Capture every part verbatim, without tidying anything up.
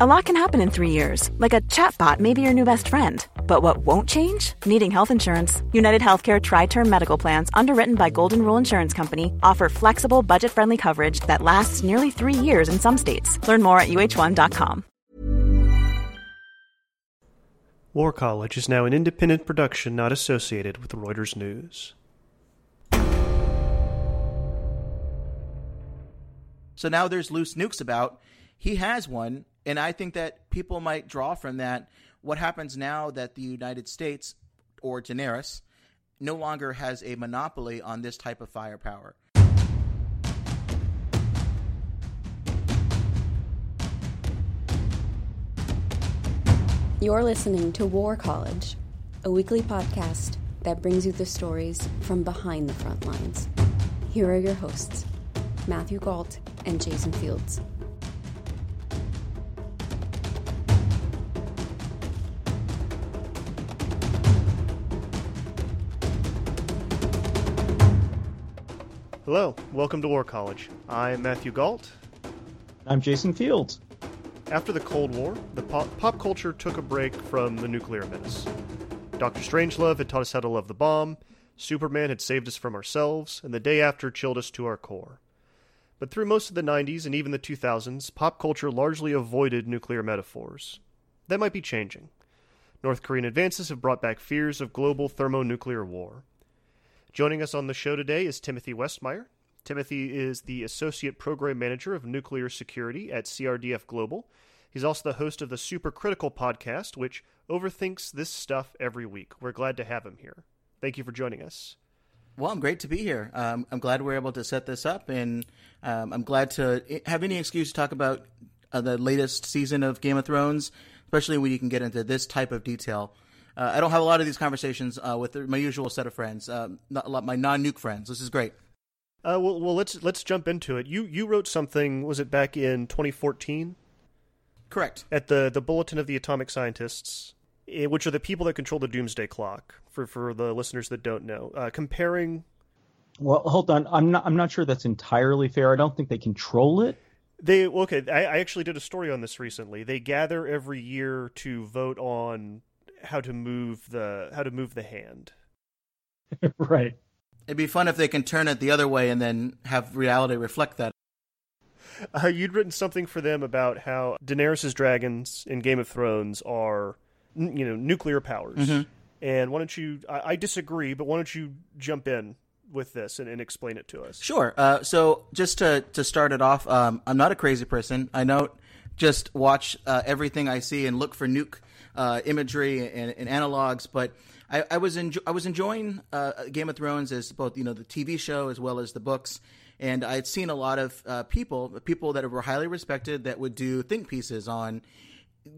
A lot can happen in three years, like a chatbot may be your new best friend. But what won't change? Needing health insurance. United Healthcare Tri-Term Medical Plans, underwritten by Golden Rule Insurance Company, offer flexible, budget-friendly coverage that lasts nearly three years in some states. Learn more at U H one dot com. War College is now an independent production not associated with Reuters News. So now there's loose nukes about. He has one. And I think that people might draw from that what happens now that the United States, or Daenerys, no longer has a monopoly on this type of firepower. You're listening to War College, a weekly podcast that brings you the stories from behind the front lines. Here are your hosts, Matthew Galt and Jason Fields. Hello, welcome to War College. I'm Matthew Galt. I'm Jason Fields. After the Cold War, the pop, pop culture took a break from the nuclear menace. Doctor Strangelove had taught us how to love the bomb, Superman had saved us from ourselves, and the day after chilled us to our core. But through most of the nineties and even the two thousands, pop culture largely avoided nuclear metaphors. That might be changing. North Korean advances have brought back fears of global thermonuclear war. Joining us on the show today is Timothy Westmeyer. Timothy is the Associate Program Manager of Nuclear Security at C R D F Global. He's also the host of the Super Critical podcast, which overthinks this stuff every week. We're glad to have him here. Thank you for joining us. Well, I'm great to be here. Um, I'm glad we're able to set this up, and um, I'm glad to have any excuse to talk about uh, the latest season of Game of Thrones, especially when you can get into this type of detail. Uh, I don't have a lot of these conversations uh, with my usual set of friends, uh, not a lot, my non-nuke friends. This is great. Uh, well, well, let's let's jump into it. You you wrote something. Was it back in twenty fourteen? Correct. At the the Bulletin of the Atomic Scientists, which are the people that control the Doomsday Clock. For for the listeners that don't know, uh, comparing. Well, hold on. I'm not I'm not sure that's entirely fair. I don't think they control it. They okay. I, I actually did a story on this recently. They gather every year to vote on how to move the how to move the hand. Right. It'd be fun if they can turn it the other way and then have reality reflect that. Uh, you'd written something for them about how Daenerys' dragons in Game of Thrones are, you know, nuclear powers. Mm-hmm. And why don't you, I, I disagree, but why don't you jump in with this and, and explain it to us? Sure. Uh, so just to, to start it off, um, I'm not a crazy person. I don't just watch uh, everything I see and look for nuke Uh, imagery and, and analogs, but I, I was enjo- I was enjoying uh, Game of Thrones as both, you know, the T V show as well as the books, and I had seen a lot of uh, people people that were highly respected that would do think pieces on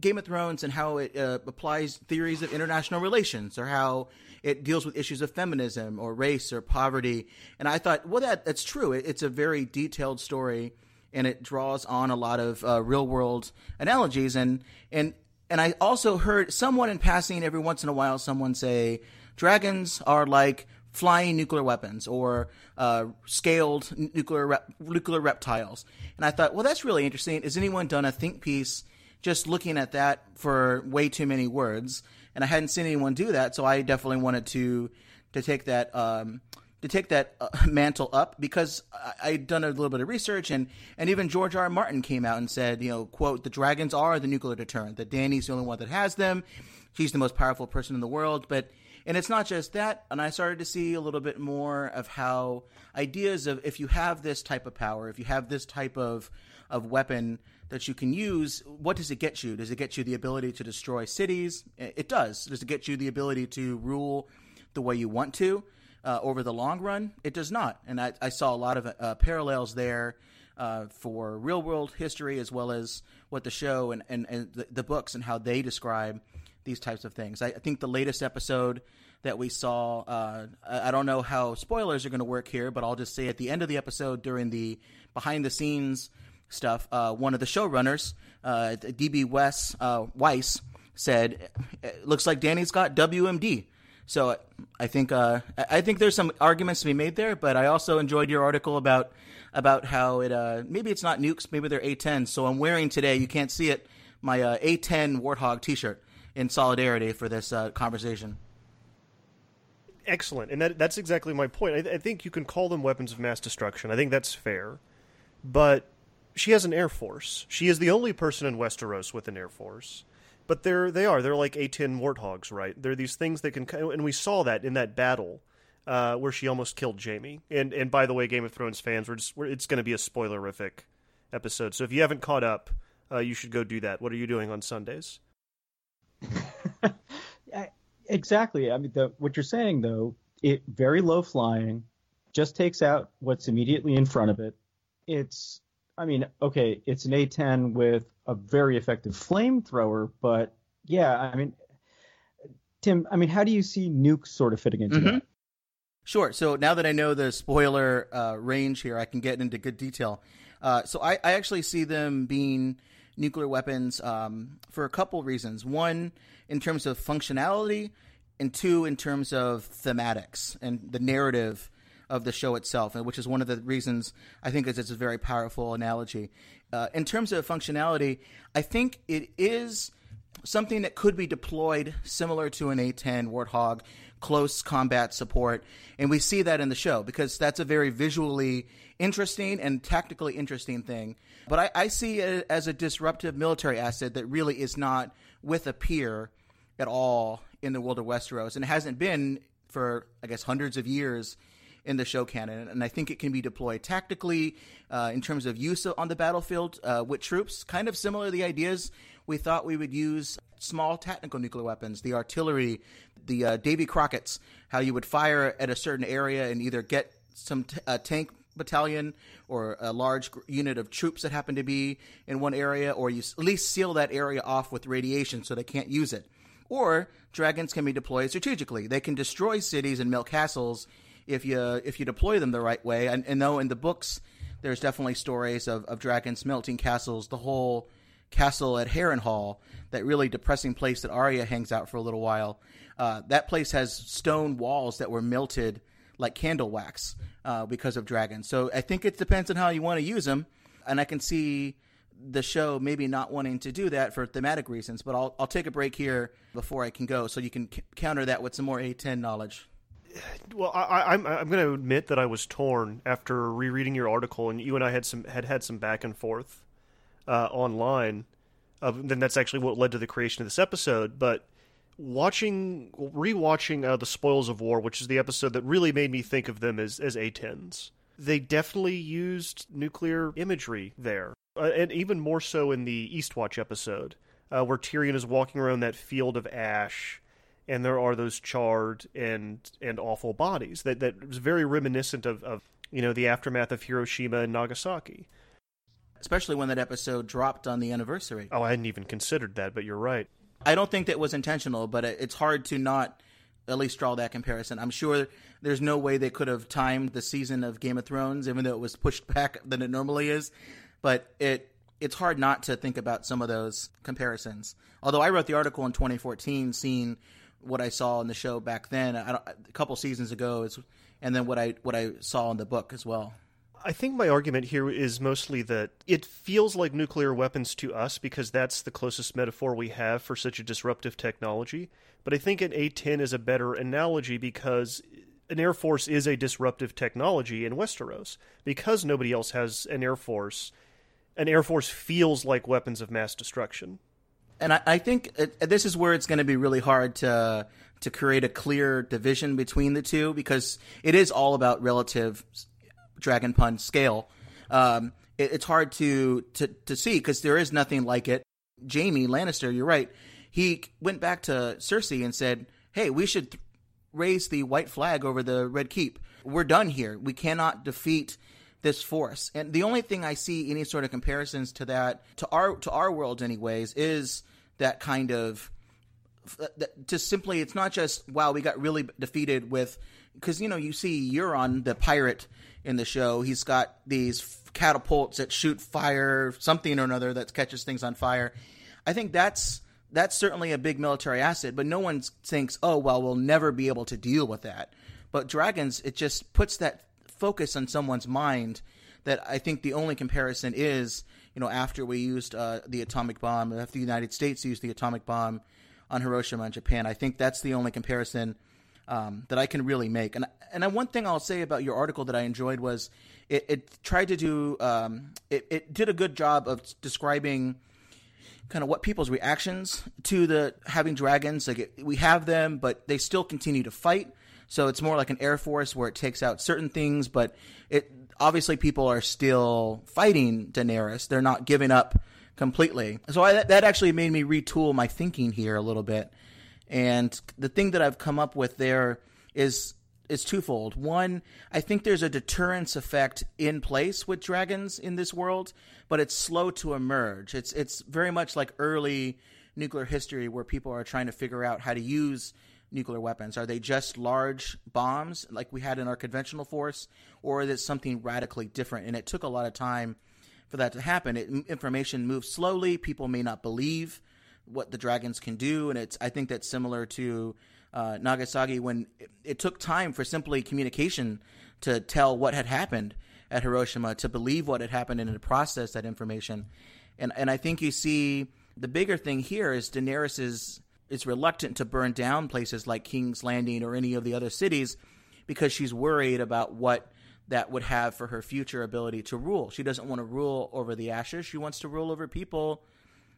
Game of Thrones and how it uh, applies theories of international relations or how it deals with issues of feminism or race or poverty. And I thought, well, that that's true. It, it's a very detailed story, and it draws on a lot of uh, real world analogies and and. And I also heard someone in passing every once in a while, someone say, dragons are like flying nuclear weapons or uh, scaled nuclear rep- nuclear reptiles. And I thought, well, that's really interesting. Has anyone done a think piece just looking at that for way too many words? And I hadn't seen anyone do that, so I definitely wanted to to take that um, to take that uh, mantle up because I, I'd done a little bit of research, and, and even George R. R. Martin came out and said, you know, quote, the dragons are the nuclear deterrent, that Dany's the only one that has them. She's the most powerful person in the world. But, and it's not just that. And I started to see a little bit more of how ideas of if you have this type of power, if you have this type of, of weapon that you can use, what does it get you? Does it get you the ability to destroy cities? It does. Does it get you the ability to rule the way you want to? Uh, over the long run, it does not. And I, I saw a lot of uh, parallels there uh, for real-world history as well as what the show and, and, and the, the books and how they describe these types of things. I, I think the latest episode that we saw, uh, I, I don't know how spoilers are going to work here, but I'll just say at the end of the episode during the behind-the-scenes stuff, uh, one of the showrunners uh, D B. Weiss, uh, Weiss said, it looks like Danny's got W M D. So I think uh, I think there's some arguments to be made there, but I also enjoyed your article about about how it uh, maybe it's not nukes, maybe they're A ten. So I'm wearing today, you can't see it, my uh, A ten Warthog T-shirt in solidarity for this uh, conversation. Excellent, and that, that's exactly my point. I, th- I think you can call them weapons of mass destruction. I think that's fair, but she has an air force. She is the only person in Westeros with an air force. But they're, they are. They're like A ten Warthogs, right? They're these things that can... And we saw that in that battle uh, where she almost killed Jaime. And and by the way, Game of Thrones fans, we're just, we're, it's going to be a spoilerific episode. So if you haven't caught up, uh, you should go do that. What are you doing on Sundays? Exactly. I mean, the, what you're saying, though, it very low flying, just takes out what's immediately in front of it. It's... I mean, okay, it's an A ten with a very effective flamethrower, but yeah, I mean, Tim, I mean, how do you see nukes sort of fitting into mm-hmm. that? Sure. So now that I know the spoiler uh, range here, I can get into good detail. Uh, so I, I actually see them being nuclear weapons um, for a couple reasons. One, in terms of functionality, and two, in terms of thematics and the narrative of the show itself, which is one of the reasons I think it's a very powerful analogy. Uh, in terms of functionality, I think it is something that could be deployed similar to an A ten Warthog, close combat support, and we see that in the show because that's a very visually interesting and tactically interesting thing. But I, I see it as a disruptive military asset that really is not with a peer at all in the world of Westeros, and hasn't been for, I guess, hundreds of years in the show canon, and I think it can be deployed tactically uh, in terms of use on the battlefield uh, with troops, kind of similar to the ideas we thought we would use small tactical nuclear weapons, the artillery, the uh, Davy Crockett's, how you would fire at a certain area and either get some t- a tank battalion or a large unit of troops that happen to be in one area, or you at least seal that area off with radiation so they can't use it. Or dragons can be deployed strategically. They can destroy cities and melt castles if you if you deploy them the right way. And, and though in the books, there's definitely stories of, of dragons melting castles, the whole castle at Harrenhal, that really depressing place that Arya hangs out for a little while. Uh, that place has stone walls that were melted like candle wax uh, because of dragons. So I think it depends on how you want to use them. And I can see the show maybe not wanting to do that for thematic reasons, but I'll, I'll take a break here before I can go so you can c- counter that with some more A ten knowledge. Well, I, I'm I'm going to admit that I was torn after rereading your article, and you and I had some had, had some back and forth uh, online. Uh, then that's actually what led to the creation of this episode. But watching, rewatching uh, The Spoils of War, which is the episode that really made me think of them as, as A tens, they definitely used nuclear imagery there, uh, and even more so in the Eastwatch episode, uh, where Tyrion is walking around that field of ash. And there are those charred and and awful bodies that that was very reminiscent of, of you know the aftermath of Hiroshima and Nagasaki. Especially when that episode dropped on the anniversary. Oh, I hadn't even considered that, but you're right. I don't think that was intentional, but it's hard to not at least draw that comparison. I'm sure there's no way they could have timed the season of Game of Thrones, even though it was pushed back than it normally is. But it it's hard not to think about some of those comparisons. Although I wrote the article in twenty fourteen, seeing what I saw in the show back then, I don't, a couple seasons ago, is, and then what I what I saw in the book as well. I think my argument here is mostly that it feels like nuclear weapons to us because that's the closest metaphor we have for such a disruptive technology. But I think an A ten is a better analogy because an Air Force is a disruptive technology in Westeros. Because nobody else has an Air Force, an Air Force feels like weapons of mass destruction. And I, I think it, this is where it's going to be really hard to to create a clear division between the two because it is all about relative dragon pun scale. Um, it, it's hard to to, to see because there is nothing like it. Jaime Lannister, you're right. He went back to Cersei and said, "Hey, we should th- raise the white flag over the Red Keep. We're done here. We cannot defeat this force." And the only thing I see any sort of comparisons to that to our to our world, anyways, is that kind of just simply, it's not just, wow, we got really defeated with, because, you know, you see Euron, the pirate in the show. He's got these f- catapults that shoot fire, something or another that catches things on fire. I think that's that's certainly a big military asset, but no one thinks, oh, well, we'll never be able to deal with that. But dragons, it just puts that focus on someone's mind that I think the only comparison is, you know, after we used uh, the atomic bomb, after the United States used the atomic bomb on Hiroshima and Japan, I think that's the only comparison um, that I can really make. And and I, one thing I'll say about your article that I enjoyed was it, it tried to do um, – it, it did a good job of describing – kind of what people's reactions to the having dragons, like it, we have them, but they still continue to fight. So it's more like an air force where it takes out certain things, but it obviously people are still fighting Daenerys. They're not giving up completely. So I, that actually made me retool my thinking here a little bit. And the thing that I've come up with there is is twofold. One, I think there's a deterrence effect in place with dragons in this world, but it's slow to emerge. It's it's very much like early nuclear history where people are trying to figure out how to use nuclear weapons. Are they just large bombs like we had in our conventional force, or is it something radically different? And it took a lot of time for that to happen. It, information moves slowly. People may not believe what the dragons can do, and it's I think that's similar to Uh, Nagasaki, when it, it took time for simply communication to tell what had happened at Hiroshima, to believe what had happened and to process that information. And and I think you see the bigger thing here is Daenerys is, is reluctant to burn down places like King's Landing or any of the other cities because she's worried about what that would have for her future ability to rule. She doesn't want to rule over the ashes. She wants to rule over people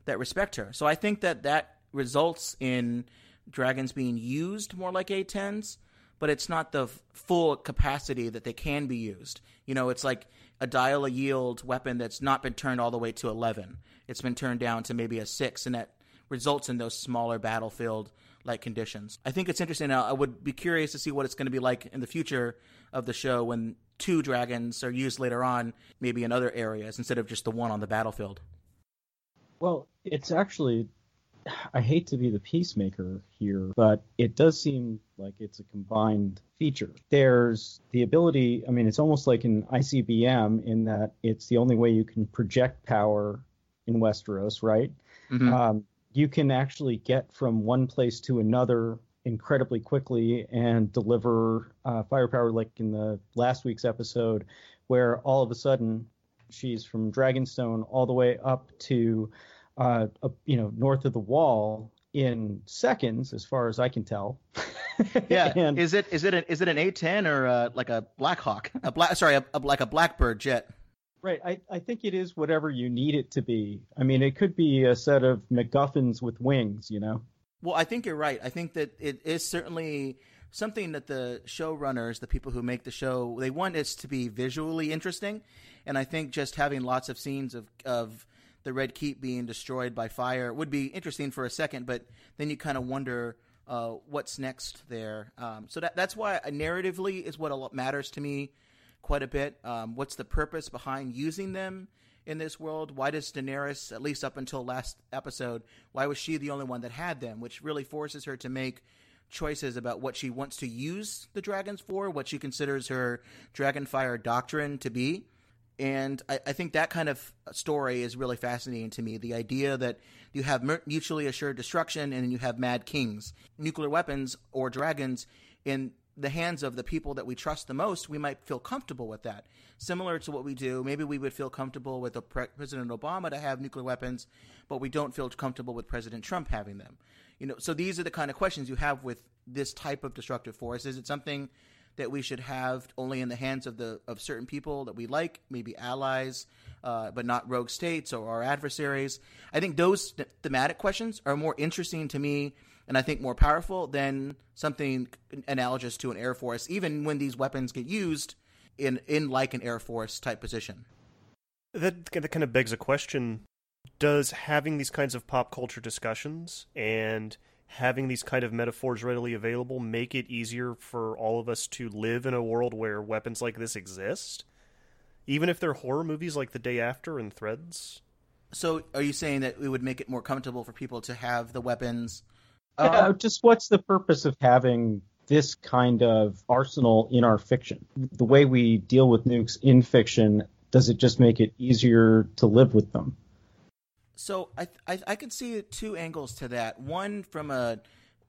that respect her. So I think that that results in dragons being used more like A tens, but it's not the f- full capacity that they can be used. You know, it's like a dial a yield weapon that's not been turned all the way to eleven. It's been turned down to maybe a six, and that results in those smaller battlefield like conditions. I think it's interesting. I would be curious to see what it's going to be like in the future of the show when two dragons are used later on, maybe in other areas instead of just the one on the battlefield. Well, it's actually, I hate to be the peacemaker here, but it does seem like it's a combined feature. There's the ability, I mean, it's almost like an I C B M in that it's the only way you can project power in Westeros, right? Mm-hmm. Um, you can actually get from one place to another incredibly quickly and deliver uh, firepower, like in the last week's episode, where all of a sudden she's from Dragonstone all the way up to Uh, uh, you know, north of the wall in seconds, as far as I can tell. Yeah, and is it is it an, is it an A ten or uh, like a Blackhawk? A black, sorry, a, a, like a Blackbird jet. Right. I, I think it is whatever you need it to be. I mean, it could be a set of MacGuffins with wings, you know. Well, I think you're right. I think that it is certainly something that the showrunners, the people who make the show, they want it to be visually interesting, and I think just having lots of scenes of of the Red Keep being destroyed by fire would be interesting for a second, but then you kind of wonder uh, what's next there. Um, so that, that's why uh, narratively is what a lot matters to me quite a bit. Um, what's the purpose behind using them in this world? Why does Daenerys, at least up until last episode, why was she the only one that had them, which really forces her to make choices about what she wants to use the dragons for, what she considers her Dragonfire doctrine to be. And I, I think that kind of story is really fascinating to me. The idea that you have mutually assured destruction and you have mad kings. Nuclear weapons or dragons in the hands of the people that we trust the most, we might feel comfortable with that. Similar to what we do, maybe we would feel comfortable with President Obama to have nuclear weapons, but we don't feel comfortable with President Trump having them. You know, so these are the kind of questions you have with this type of destructive force. Is it something that we should have only in the hands of the of certain people that we like, maybe allies, uh, but not rogue states or our adversaries? I think those th- thematic questions are more interesting to me, and I think more powerful than something analogous to an Air Force, even when these weapons get used in, in like an Air Force type position. That, that kind of begs a question. Does having these kinds of pop culture discussions and having these kind of metaphors readily available make it easier for all of us to live in a world where weapons like this exist, even if they're horror movies like The Day After and Threads? So are you saying that it would make it more comfortable for people to have the weapons? Uh, yeah, just what's the purpose of having this kind of arsenal in our fiction. The way we deal with nukes in fiction, does it just make it easier to live with them? So I I, I could see two angles to that. One, from a,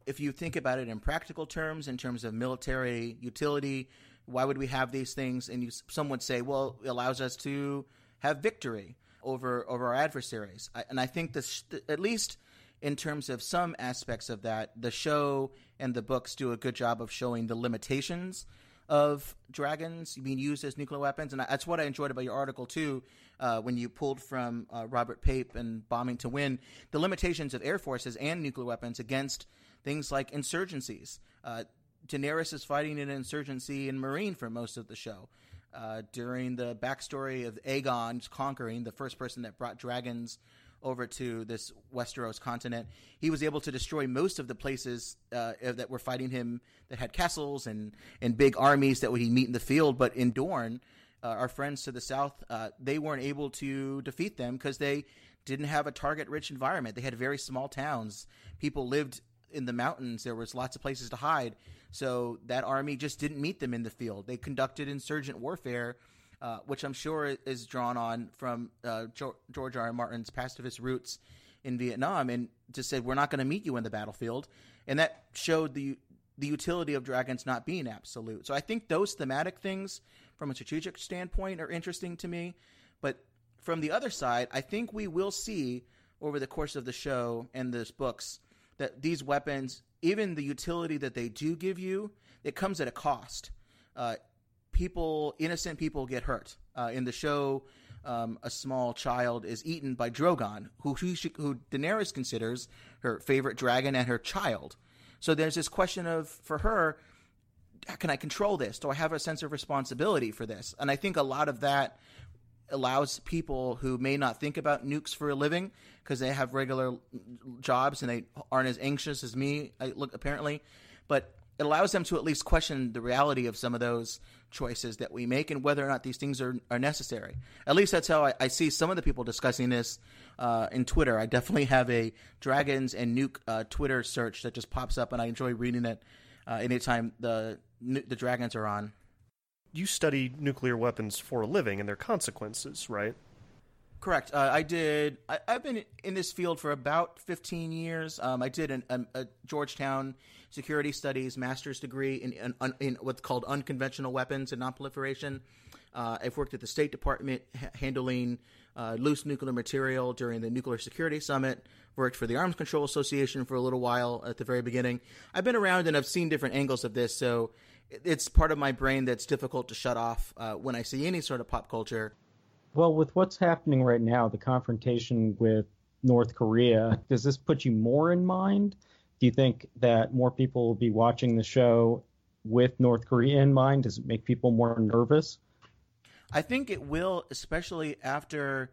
if you think about it in practical terms, in terms of military utility, why would we have these things? And you, some would say, well, it allows us to have victory over over our adversaries. I, and I think this, at least in terms of some aspects of that, the show and the books do a good job of showing the limitations of dragons being used as nuclear weapons. And that's what I enjoyed about your article, too, uh, when you pulled from uh, Robert Pape and Bombing to Win, the limitations of air forces and nuclear weapons against things like insurgencies. Uh, Daenerys is fighting an insurgency in Meereen for most of the show. Uh, during the backstory of Aegon's conquering, the first person that brought dragons over to this Westeros continent, he was able to destroy most of the places uh, that were fighting him that had castles and, and big armies that would he meet in the field. But in Dorne, uh, our friends to the south, uh, they weren't able to defeat them because they didn't have a target-rich environment. They had very small towns. People lived in the mountains. There was lots of places to hide. So that army just didn't meet them in the field. They conducted insurgent warfare, Uh, which I'm sure is drawn on from uh, George R. R. Martin's pacifist roots in Vietnam, and just said, we're not going to meet you in the battlefield. And that showed the the utility of dragons not being absolute. So I think those thematic things from a strategic standpoint are interesting to me. But from the other side, I think we will see over the course of the show and these books that these weapons, even the utility that they do give you, it comes at a cost. Uh People, innocent people get hurt. Uh, in the show, um, a small child is eaten by Drogon, who, who, she, who Daenerys considers her favorite dragon and her child. So there's this question of, for her, can I control this? Do I have a sense of responsibility for this? And I think a lot of that allows people who may not think about nukes for a living because they have regular jobs and they aren't as anxious as me, I look, apparently. But it allows them to at least question the reality of some of those choices that we make and whether or not these things are, are necessary. At least that's how I, I see some of the people discussing this uh, in Twitter. I definitely have a dragons and nuke uh, Twitter search that just pops up, and I enjoy reading it uh, anytime the the dragons are on. You study nuclear weapons for a living and their consequences, right? Correct. Uh, I did. I, I've been in this field for about fifteen years. Um, I did an, a, a Georgetown Security Studies master's degree in, in, in what's called unconventional weapons and nonproliferation. Uh, I've worked at the State Department ha- handling uh, loose nuclear material during the Nuclear Security Summit. Worked for the Arms Control Association for a little while at the very beginning. I've been around and I've seen different angles of this, so it's part of my brain that's difficult to shut off uh, when I see any sort of pop culture. Well, with what's happening right now, the confrontation with North Korea, does this put you more in mind? Do you think that more people will be watching the show with North Korea in mind? Does it make people more nervous? I think it will, especially after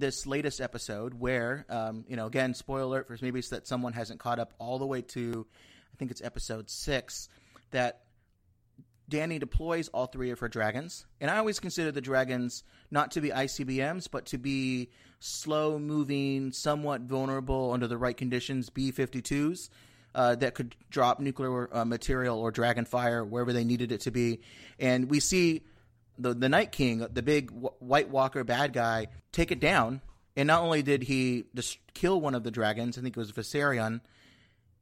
this latest episode where, um, you know, again, spoiler alert for maybe it's that someone hasn't caught up all the way to, I think it's episode six, that Dany deploys all three of her dragons, and I always consider the dragons not to be I C B Ms, but to be slow-moving, somewhat vulnerable under the right conditions B fifty-twos uh, that could drop nuclear uh, material or dragon fire wherever they needed it to be. And we see the the Night King, the big w- White Walker bad guy, take it down. And not only did he just kill one of the dragons, I think it was Viserion,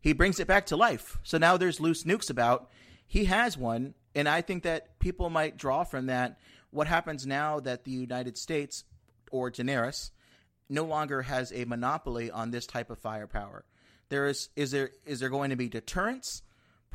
he brings it back to life. So now there's loose nukes about. He has one. And I think that people might draw from that what happens now that the United States, or Daenerys, no longer has a monopoly on this type of firepower. There is is there is there going to be deterrence?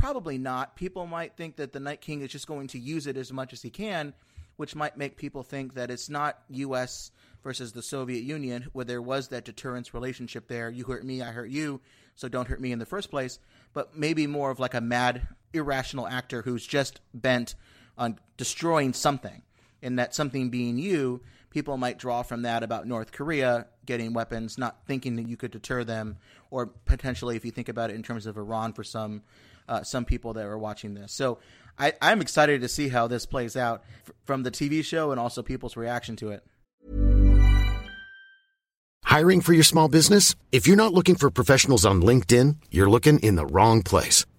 Probably not. People might think that the Night King is just going to use it as much as he can, which might make people think that it's not U S versus the Soviet Union, where there was that deterrence relationship there. You hurt me, I hurt you, so don't hurt me in the first place. But maybe more of like a mad, irrational actor who's just bent on destroying something, and that something being you, people might draw from that about North Korea getting weapons, not thinking that you could deter them, or potentially if you think about it in terms of Iran for some uh, some people that are watching this. So I, I'm excited to see how this plays out f- from the T V show and also people's reaction to it. Hiring for your small business? If you're not looking for professionals on LinkedIn, you're looking in the wrong place.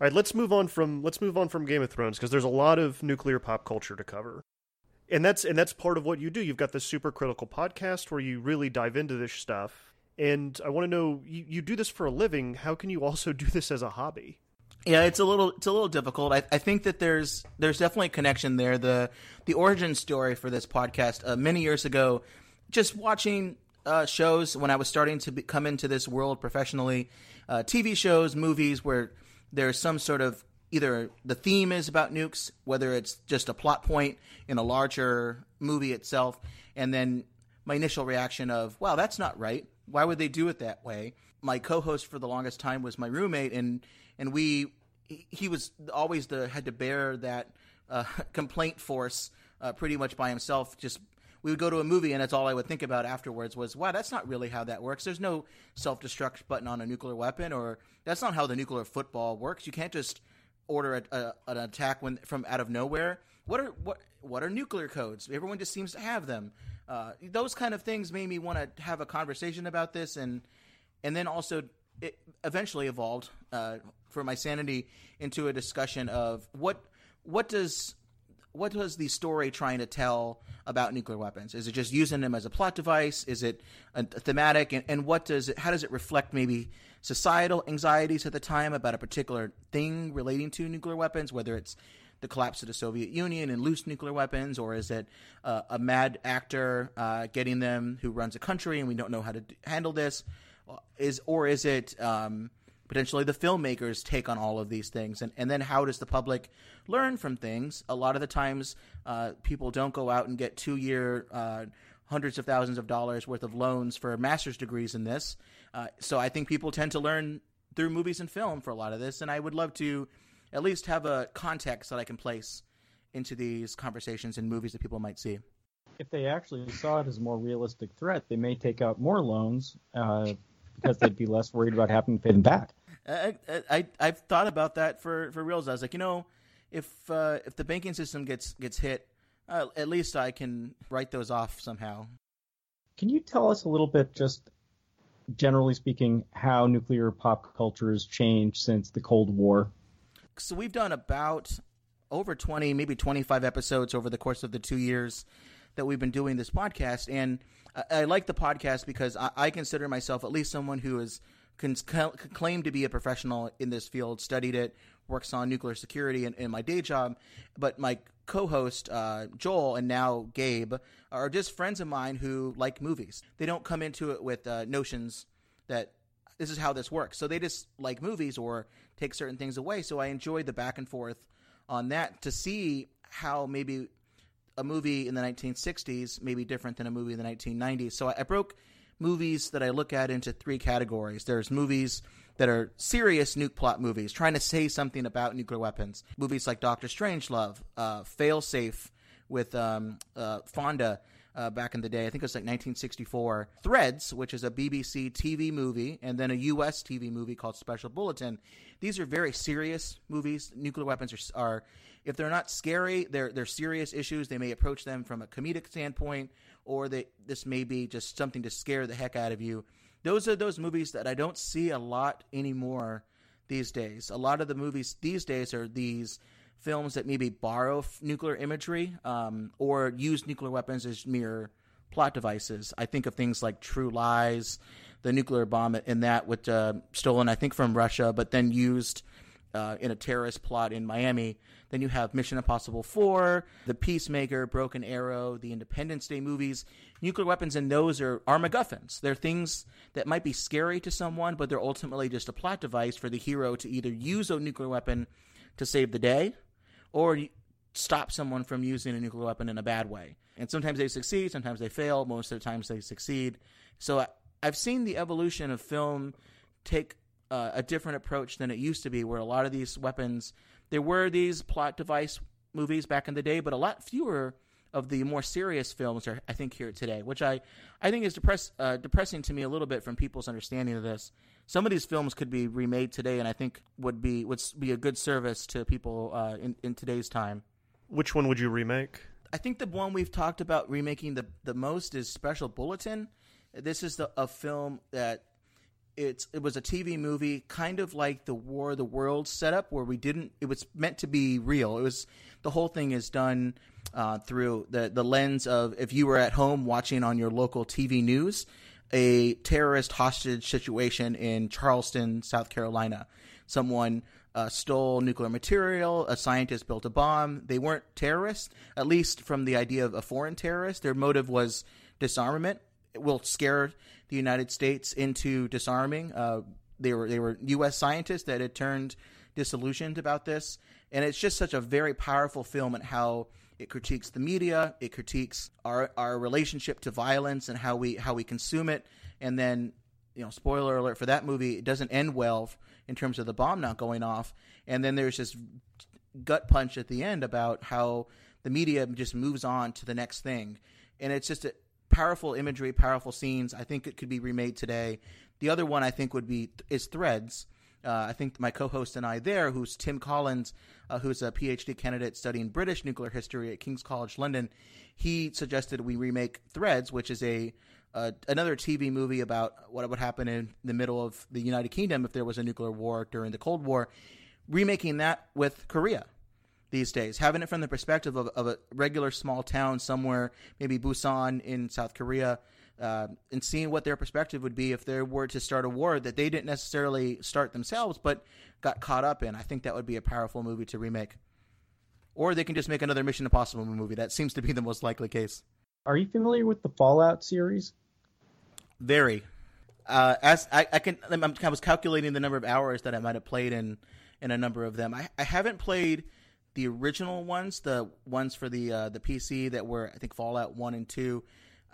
All right, let's move on from let's move on from Game of Thrones, because there's a lot of nuclear pop culture to cover. And that's and that's part of what you do. You've got this Super Critical podcast where you really dive into this stuff. And I want to know, you, you do this for a living. How can you also do this as a hobby? Yeah, it's a little it's a little difficult. I, I think that there's there's definitely a connection there. The the origin story for this podcast, uh, many years ago, just watching uh, shows when I was starting to be, come into this world professionally, uh, T V shows, movies where there's some sort of, either the theme is about nukes, whether it's just a plot point in a larger movie itself, and then my initial reaction of, wow, that's not right. Why would they do it that way? My co-host for the longest time was my roommate, and and we he was always the had to bear that uh, complaint force uh, pretty much by himself. Just we would go to a movie, and that's all I would think about afterwards was, wow, that's not really how that works. There's no self-destruct button on a nuclear weapon, or that's not how the nuclear football works. You can't just order a, a, an attack when from out of nowhere. What are what what are nuclear codes? Everyone just seems to have them. Uh, those kind of things made me want to have a conversation about this, and and then also it eventually evolved uh, for my sanity into a discussion of what what does. What was the story trying to tell about nuclear weapons? Is it just using them as a plot device? Is it a thematic? And, and what does it, how does it reflect maybe societal anxieties at the time about a particular thing relating to nuclear weapons, whether it's the collapse of the Soviet Union and loose nuclear weapons, or is it uh, a mad actor uh, getting them who runs a country and we don't know how to d- handle this? Is Or is it um, potentially the filmmakers' take on all of these things? And, and then how does the public learn from things? A lot of the times uh, people don't go out and get two-year, uh, hundreds of thousands of dollars worth of loans for master's degrees in this. Uh, so I think people tend to learn through movies and film for a lot of this. And I would love to at least have a context that I can place into these conversations and movies that people might see. If they actually saw it as a more realistic threat, they may take out more loans uh, because they'd be less worried about having to pay them back. I, I, I've thought about that for, for reals. I was like, you know, if uh, if the banking system gets gets hit, uh, at least I can write those off somehow. Can you tell us a little bit, just generally speaking, how nuclear pop culture has changed since the Cold War? So we've done about over twenty, maybe twenty-five episodes over the course of the two years that we've been doing this podcast. And I, I like the podcast because I, I consider myself at least someone who is can claim to be a professional in this field, studied it, works on nuclear security in, in my day job. But my co-host, uh, Joel, and now Gabe, are just friends of mine who like movies. They don't come into it with uh, notions that this is how this works. So they just like movies or take certain things away. So I enjoyed the back and forth on that to see how maybe a movie in the nineteen sixties may be different than a movie in the nineteen nineties. So I, I broke movies that I look at into three categories. There's movies that are serious nuke plot movies, trying to say something about nuclear weapons. Movies like Doctor Strangelove, uh, Failsafe with um, uh, Fonda uh, back in the day. I think it was like nineteen sixty-four. Threads, which is a B B C T V movie, and then a U S T V movie called Special Bulletin. These are very serious movies. Nuclear weapons are, are if they're not scary, they're, they're serious issues. They may approach them from a comedic standpoint, or they, this may be just something to scare the heck out of you. Those are those movies that I don't see a lot anymore these days. A lot of the movies these days are these films that maybe borrow f- nuclear imagery um, or use nuclear weapons as mere plot devices. I think of things like True Lies, the nuclear bomb in that, with uh, stolen, I think, from Russia, but then used uh, in a terrorist plot in Miami. Then you have Mission Impossible four, The Peacemaker, Broken Arrow, the Independence Day movies. Nuclear weapons in those are, are MacGuffins. They're things that might be scary to someone, but they're ultimately just a plot device for the hero to either use a nuclear weapon to save the day or stop someone from using a nuclear weapon in a bad way. And sometimes they succeed, sometimes they fail, most of the times they succeed. So I, I've seen the evolution of film take uh, a different approach than it used to be, where a lot of these weapons, there were these plot device movies back in the day, but a lot fewer of the more serious films are, I think, here today, which I, I think is depress, uh, depressing to me a little bit from people's understanding of this. Some of these films could be remade today, and I think would be would be a good service to people uh, in, in today's time. Which one would you remake? I think the one we've talked about remaking the, the most is Special Bulletin. This is the, a film that it's it was a T V movie, kind of like the War of the Worlds setup, where we didn't. It was meant to be real. It was the whole thing is done uh, through the the lens of if you were at home watching on your local T V news a terrorist hostage situation in Charleston, South Carolina. Someone uh, stole nuclear material. A scientist built a bomb. They weren't terrorists, at least from the idea of a foreign terrorist. Their motive was disarmament. It will scare the United States into disarming. Uh, they were they were U S scientists that had turned disillusioned about this. And it's just such a very powerful film and how it critiques the media. It critiques our, our relationship to violence and how we how we consume it. And then, you know, spoiler alert for that movie, it doesn't end well in terms of the bomb not going off. And then there's this gut punch at the end about how the media just moves on to the next thing. And it's just a powerful imagery, powerful scenes. I think it could be remade today. The other one I think would be is Threads. Uh, I think my co-host and I there, who's Tim Collins, uh, who's a PhD candidate studying British nuclear history at King's College London, he suggested we remake Threads, which is a uh, another T V movie about what would happen in the middle of the United Kingdom if there was a nuclear war during the Cold War, remaking that with Korea these days, having it from the perspective of, of a regular small town somewhere, maybe Busan in South Korea, Uh, and seeing what their perspective would be if they were to start a war that they didn't necessarily start themselves but got caught up in. I think that would be a powerful movie to remake. Or they can just make another Mission Impossible movie. That seems to be the most likely case. Are you familiar with the Fallout series? Very. Uh, as I, I can, I'm, I was calculating the number of hours that I might have played in, in a number of them. I, I haven't played the original ones, the ones for the uh, the P C that were, I think, Fallout one and two.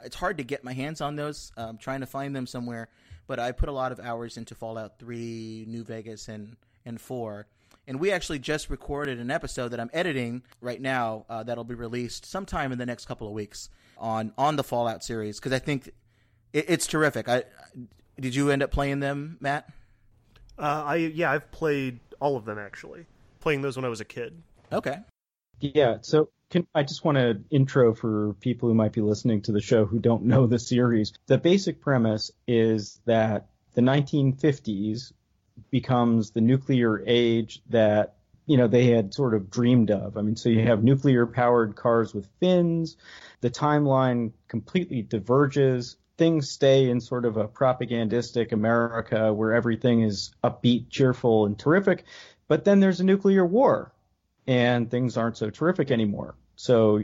It's hard to get my hands on those. I'm trying to find them somewhere, but I put a lot of hours into Fallout three, New Vegas, and, and four. And we actually just recorded an episode that I'm editing right now uh, that'll be released sometime in the next couple of weeks on, on the Fallout series because I think it, it's terrific. I, did you end up playing them, Matt? Uh, I yeah, I've played all of them actually. Playing those when I was a kid. Okay. Yeah, so... Can, I just want to intro for people who might be listening to the show who don't know the series. The basic premise is that the nineteen fifties becomes the nuclear age that, you know, they had sort of dreamed of. I mean, so you have nuclear-powered cars with fins. The timeline completely diverges. Things stay in sort of a propagandistic America where everything is upbeat, cheerful, and terrific. But then there's a nuclear war. And things aren't so terrific anymore. So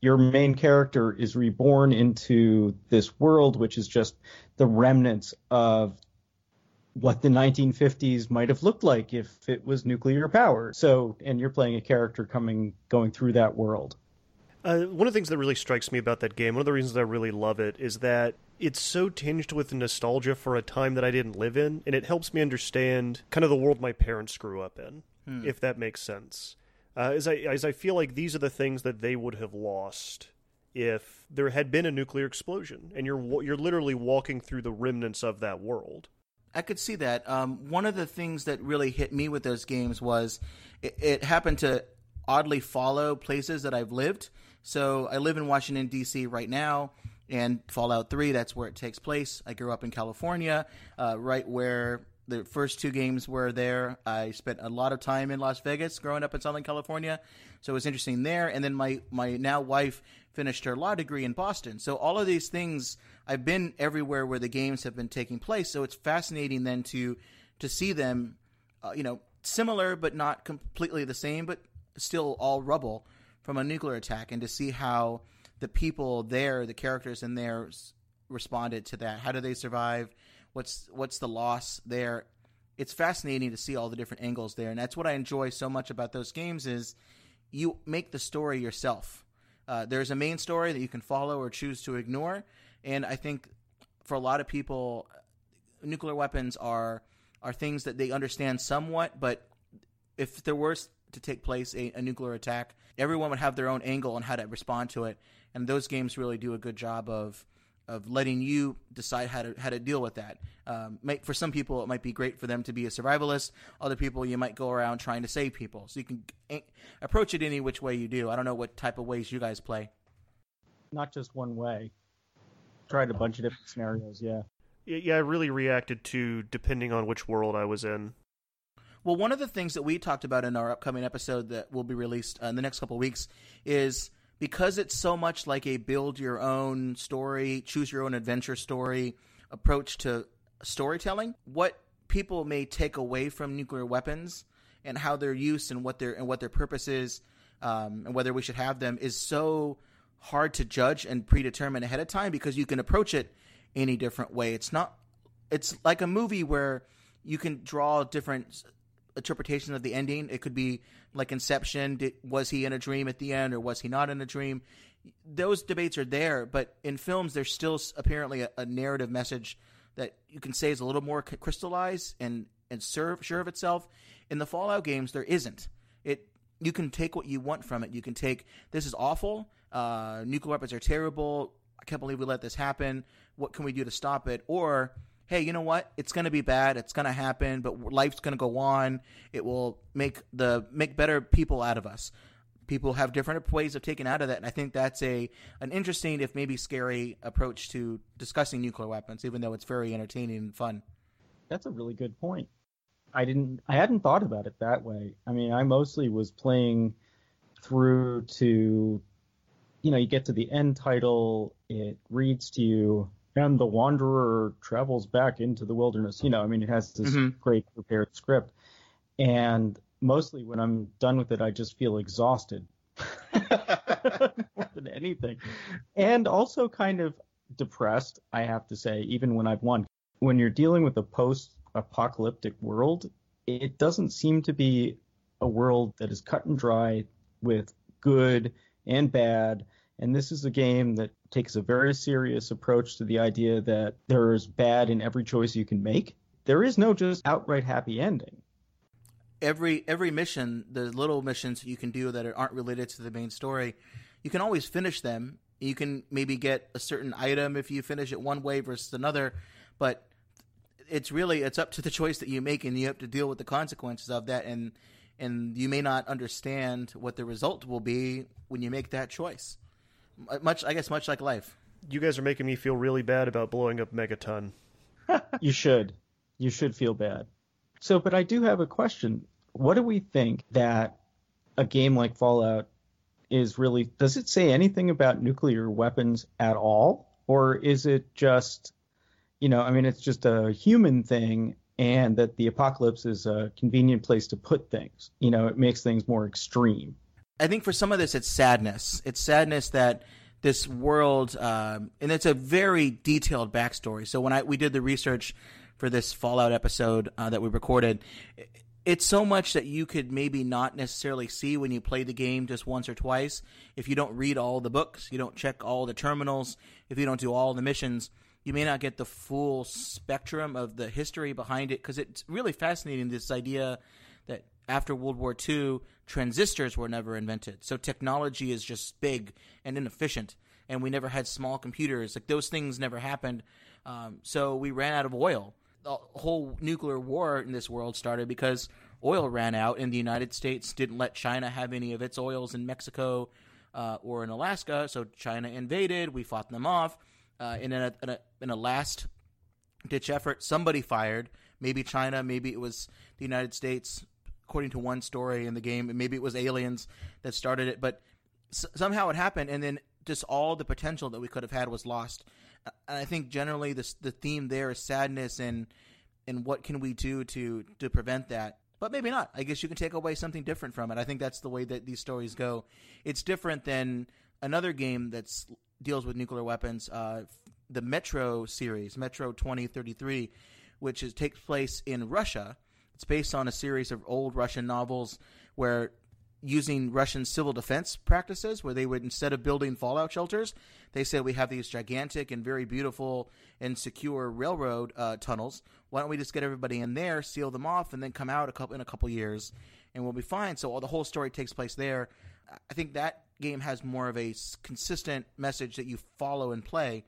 your main character is reborn into this world, which is just the remnants of what the nineteen fifties might have looked like if it was nuclear powered. So, and you're playing a character coming going through that world. Uh, one of the things that really strikes me about that game, one of the reasons I really love it, is that it's so tinged with nostalgia for a time that I didn't live in, and it helps me understand kind of the world my parents grew up in, hmm. if that makes sense. Uh, as I as I feel like these are the things that they would have lost if there had been a nuclear explosion, and you're you're literally walking through the remnants of that world. I could see that. Um, one of the things that really hit me with those games was it, it happened to oddly follow places that I've lived. So I live in Washington, D C right now, and Fallout three, that's where it takes place. I grew up in California, uh, right where... The first two games were there. I spent a lot of time in Las Vegas growing up in Southern California, so it was interesting there. And then my, my now wife finished her law degree in Boston. So all of these things, I've been everywhere where the games have been taking place, so it's fascinating then to to see them, uh, you know, similar but not completely the same, but still all rubble from a nuclear attack, and to see how the people there, the characters in there, responded to that. How do they survive? What's what's the loss there? It's fascinating to see all the different angles there, and that's what I enjoy so much about those games is you make the story yourself. Uh, there's a main story that you can follow or choose to ignore, and I think for a lot of people, nuclear weapons are are things that they understand somewhat, but if there were to take place a, a nuclear attack, everyone would have their own angle on how to respond to it, and those games really do a good job of of letting you decide how to how to deal with that. Um, might, for some people, it might be great for them to be a survivalist. Other people, you might go around trying to save people. So you can a- approach it any which way you do. I don't know what type of ways you guys play. Not just one way. Tried a bunch of different scenarios, yeah. Yeah, I really reacted to depending on which world I was in. Well, one of the things that we talked about in our upcoming episode that will be released in the next couple of weeks is... because it's so much like a build-your-own story, choose-your-own-adventure story approach to storytelling, what people may take away from nuclear weapons and how their use and what their and what their purpose is um, and whether we should have them is so hard to judge and predetermine ahead of time because you can approach it any different way. It's not. It's like a movie where you can draw different interpretation of the ending. It could be like Inception. Did, was he in a dream at the end or was he not in a dream? Those debates are there, but in films there's still apparently a, a narrative message that you can say is a little more crystallized and and serve, sure of itself. In the Fallout games there isn't. It you can take what you want from it. You can take this is awful, uh, nuclear weapons are terrible, I can't believe we let this happen, what can we do to stop it? Or hey, you know what? It's going to be bad. It's going to happen, but life's going to go on. It will make the make better people out of us. People have different ways of taking out of that, and I think that's a an interesting, if maybe scary, approach to discussing nuclear weapons, even though it's very entertaining and fun. That's a really good point. I didn't, I hadn't thought about it that way. I mean, I mostly was playing through to, you know, you get to the end title, it reads to you, and the wanderer travels back into the wilderness. You know, I mean, it has this mm-hmm. great prepared script. And mostly when I'm done with it, I just feel exhausted more than anything. And also kind of depressed, I have to say, even when I've won. When you're dealing with a post-apocalyptic world, it doesn't seem to be a world that is cut and dry with good and bad. And this is a game that takes a very serious approach to the idea that there is bad in every choice you can make. There is no just outright happy ending. Every every mission, the little missions that you can do that aren't related to the main story, you can always finish them. You can maybe get a certain item if you finish it one way versus another, but it's really it's up to the choice that you make, and you have to deal with the consequences of that, and and you may not understand what the result will be when you make that choice. Much, I guess, much like life. You guys are making me feel really bad about blowing up Megaton. You should. You should feel bad. So, but I do have a question. What do we think that a game like Fallout is really... does it say anything about nuclear weapons at all? Or is it just, you know, I mean, it's just a human thing, and that the apocalypse is a convenient place to put things. You know, it makes things more extreme. I think for some of this, it's sadness. It's sadness that this world, um, and it's a very detailed backstory. So when I we did the research for this Fallout episode uh, that we recorded, it's so much that you could maybe not necessarily see when you play the game just once or twice. If you don't read all the books, you don't check all the terminals, if you don't do all the missions, you may not get the full spectrum of the history behind it, because it's really fascinating, this idea that after World War Two, transistors were never invented. So technology is just big and inefficient, and we never had small computers. Like, those things never happened. Um, so we ran out of oil. The whole nuclear war in this world started because oil ran out, and the United States didn't let China have any of its oils in Mexico uh, or in Alaska. So China invaded. We fought them off. Uh, and in a, in a, in a last-ditch effort, somebody fired. Maybe China, maybe it was the United States, according to one story in the game, and maybe it was aliens that started it, but s- somehow it happened, and then just all the potential that we could have had was lost. And I think generally this, the theme there is sadness and and what can we do to, to prevent that. But maybe not. I guess you can take away something different from it. I think that's the way that these stories go. It's different than another game that deals with nuclear weapons, uh, the Metro series, Metro twenty thirty-three, which is, takes place in Russia. It's based on a series of old Russian novels where using Russian civil defense practices where they would, instead of building fallout shelters, they said, we have these gigantic and very beautiful and secure railroad uh, tunnels. Why don't we just get everybody in there, seal them off, and then come out a couple in a couple years and we'll be fine. So all the whole story takes place there. I think that game has more of a consistent message that you follow and play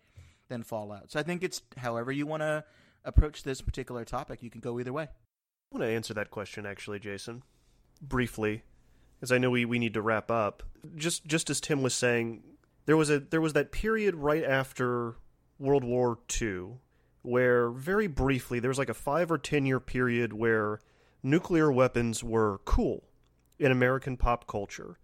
than Fallout. So I think it's however you want to approach this particular topic, you can go either way. I want to answer that question actually, Jason, briefly. As I know we, we need to wrap up, just just as Tim was saying, there was a there was that period right after World War Two where very briefly there was like a five or ten year period where nuclear weapons were cool in American pop culture.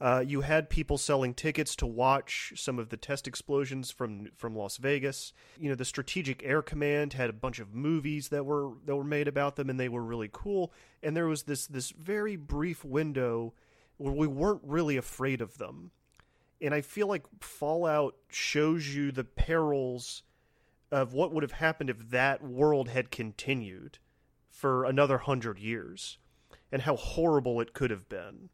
Uh, you had people selling tickets to watch some of the test explosions from from Las Vegas. You know, the Strategic Air Command had a bunch of movies that were that were made about them, and they were really cool. And there was this this very brief window where we weren't really afraid of them. And I feel like Fallout shows you the perils of what would have happened if that world had continued for another hundred years, and how horrible it could have been.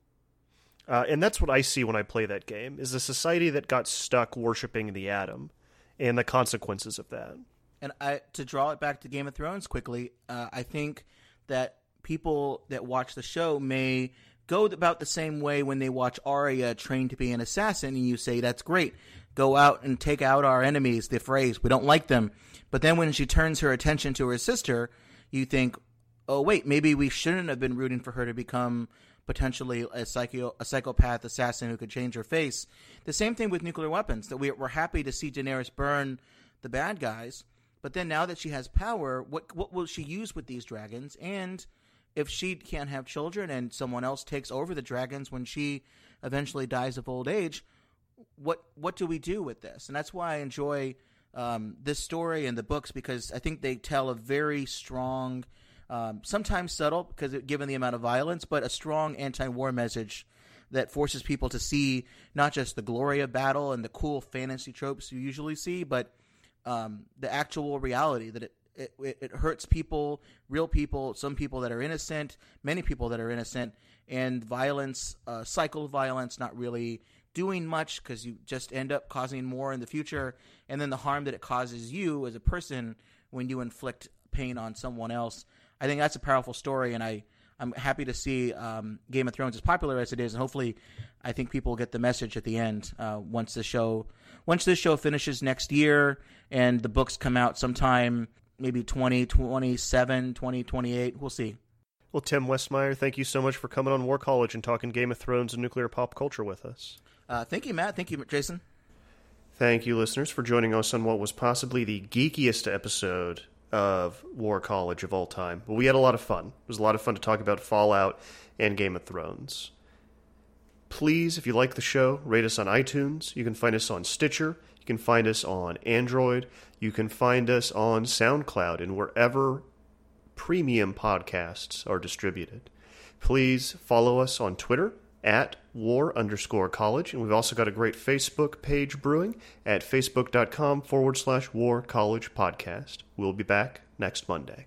Uh, and that's what I see when I play that game, is a society that got stuck worshiping the atom and the consequences of that. And I, to draw it back to Game of Thrones quickly, uh, I think that people that watch the show may go about the same way when they watch Arya trained to be an assassin, and you say, that's great. Go out and take out our enemies, the phrase, we don't like them. But then when she turns her attention to her sister, you think, oh, wait, maybe we shouldn't have been rooting for her to become potentially a psycho, a psychopath assassin who could change her face. The same thing with nuclear weapons, that we, we're happy to see Daenerys burn the bad guys, but then now that she has power, what what will she use with these dragons? And if she can't have children and someone else takes over the dragons when she eventually dies of old age, what what do we do with this? And that's why I enjoy um, this story and the books, because I think they tell a very strong Um, sometimes subtle, because it, given the amount of violence, but a strong anti-war message that forces people to see not just the glory of battle and the cool fantasy tropes you usually see, but um, the actual reality that it, it, it hurts people, real people, some people that are innocent, many people that are innocent, and violence, uh, cycle violence, not really doing much because you just end up causing more in the future, and then the harm that it causes you as a person when you inflict pain on someone else. I think that's a powerful story, and I, I'm happy to see um, Game of Thrones as popular as it is, and hopefully I think people get the message at the end uh, once the show once this show finishes next year and the books come out sometime, maybe twenty twenty-seven, twenty twenty-eight. We'll see. Well, Tim Westmeyer, thank you so much for coming on War College and talking Game of Thrones and nuclear pop culture with us. Uh, thank you, Matt. Thank you, Jason. Thank you, listeners, for joining us on what was possibly the geekiest episode of War College of all time. But we had a lot of fun. It was a lot of fun to talk about Fallout and Game of Thrones. Please, if you like the show, rate us on iTunes. You can find us on Stitcher. You can find us on Android. You can find us on SoundCloud and wherever premium podcasts are distributed. Please follow us on Twitter at war underscore college. And we've also got a great Facebook page brewing at facebook.com forward slash war college podcast. We'll be back next Monday.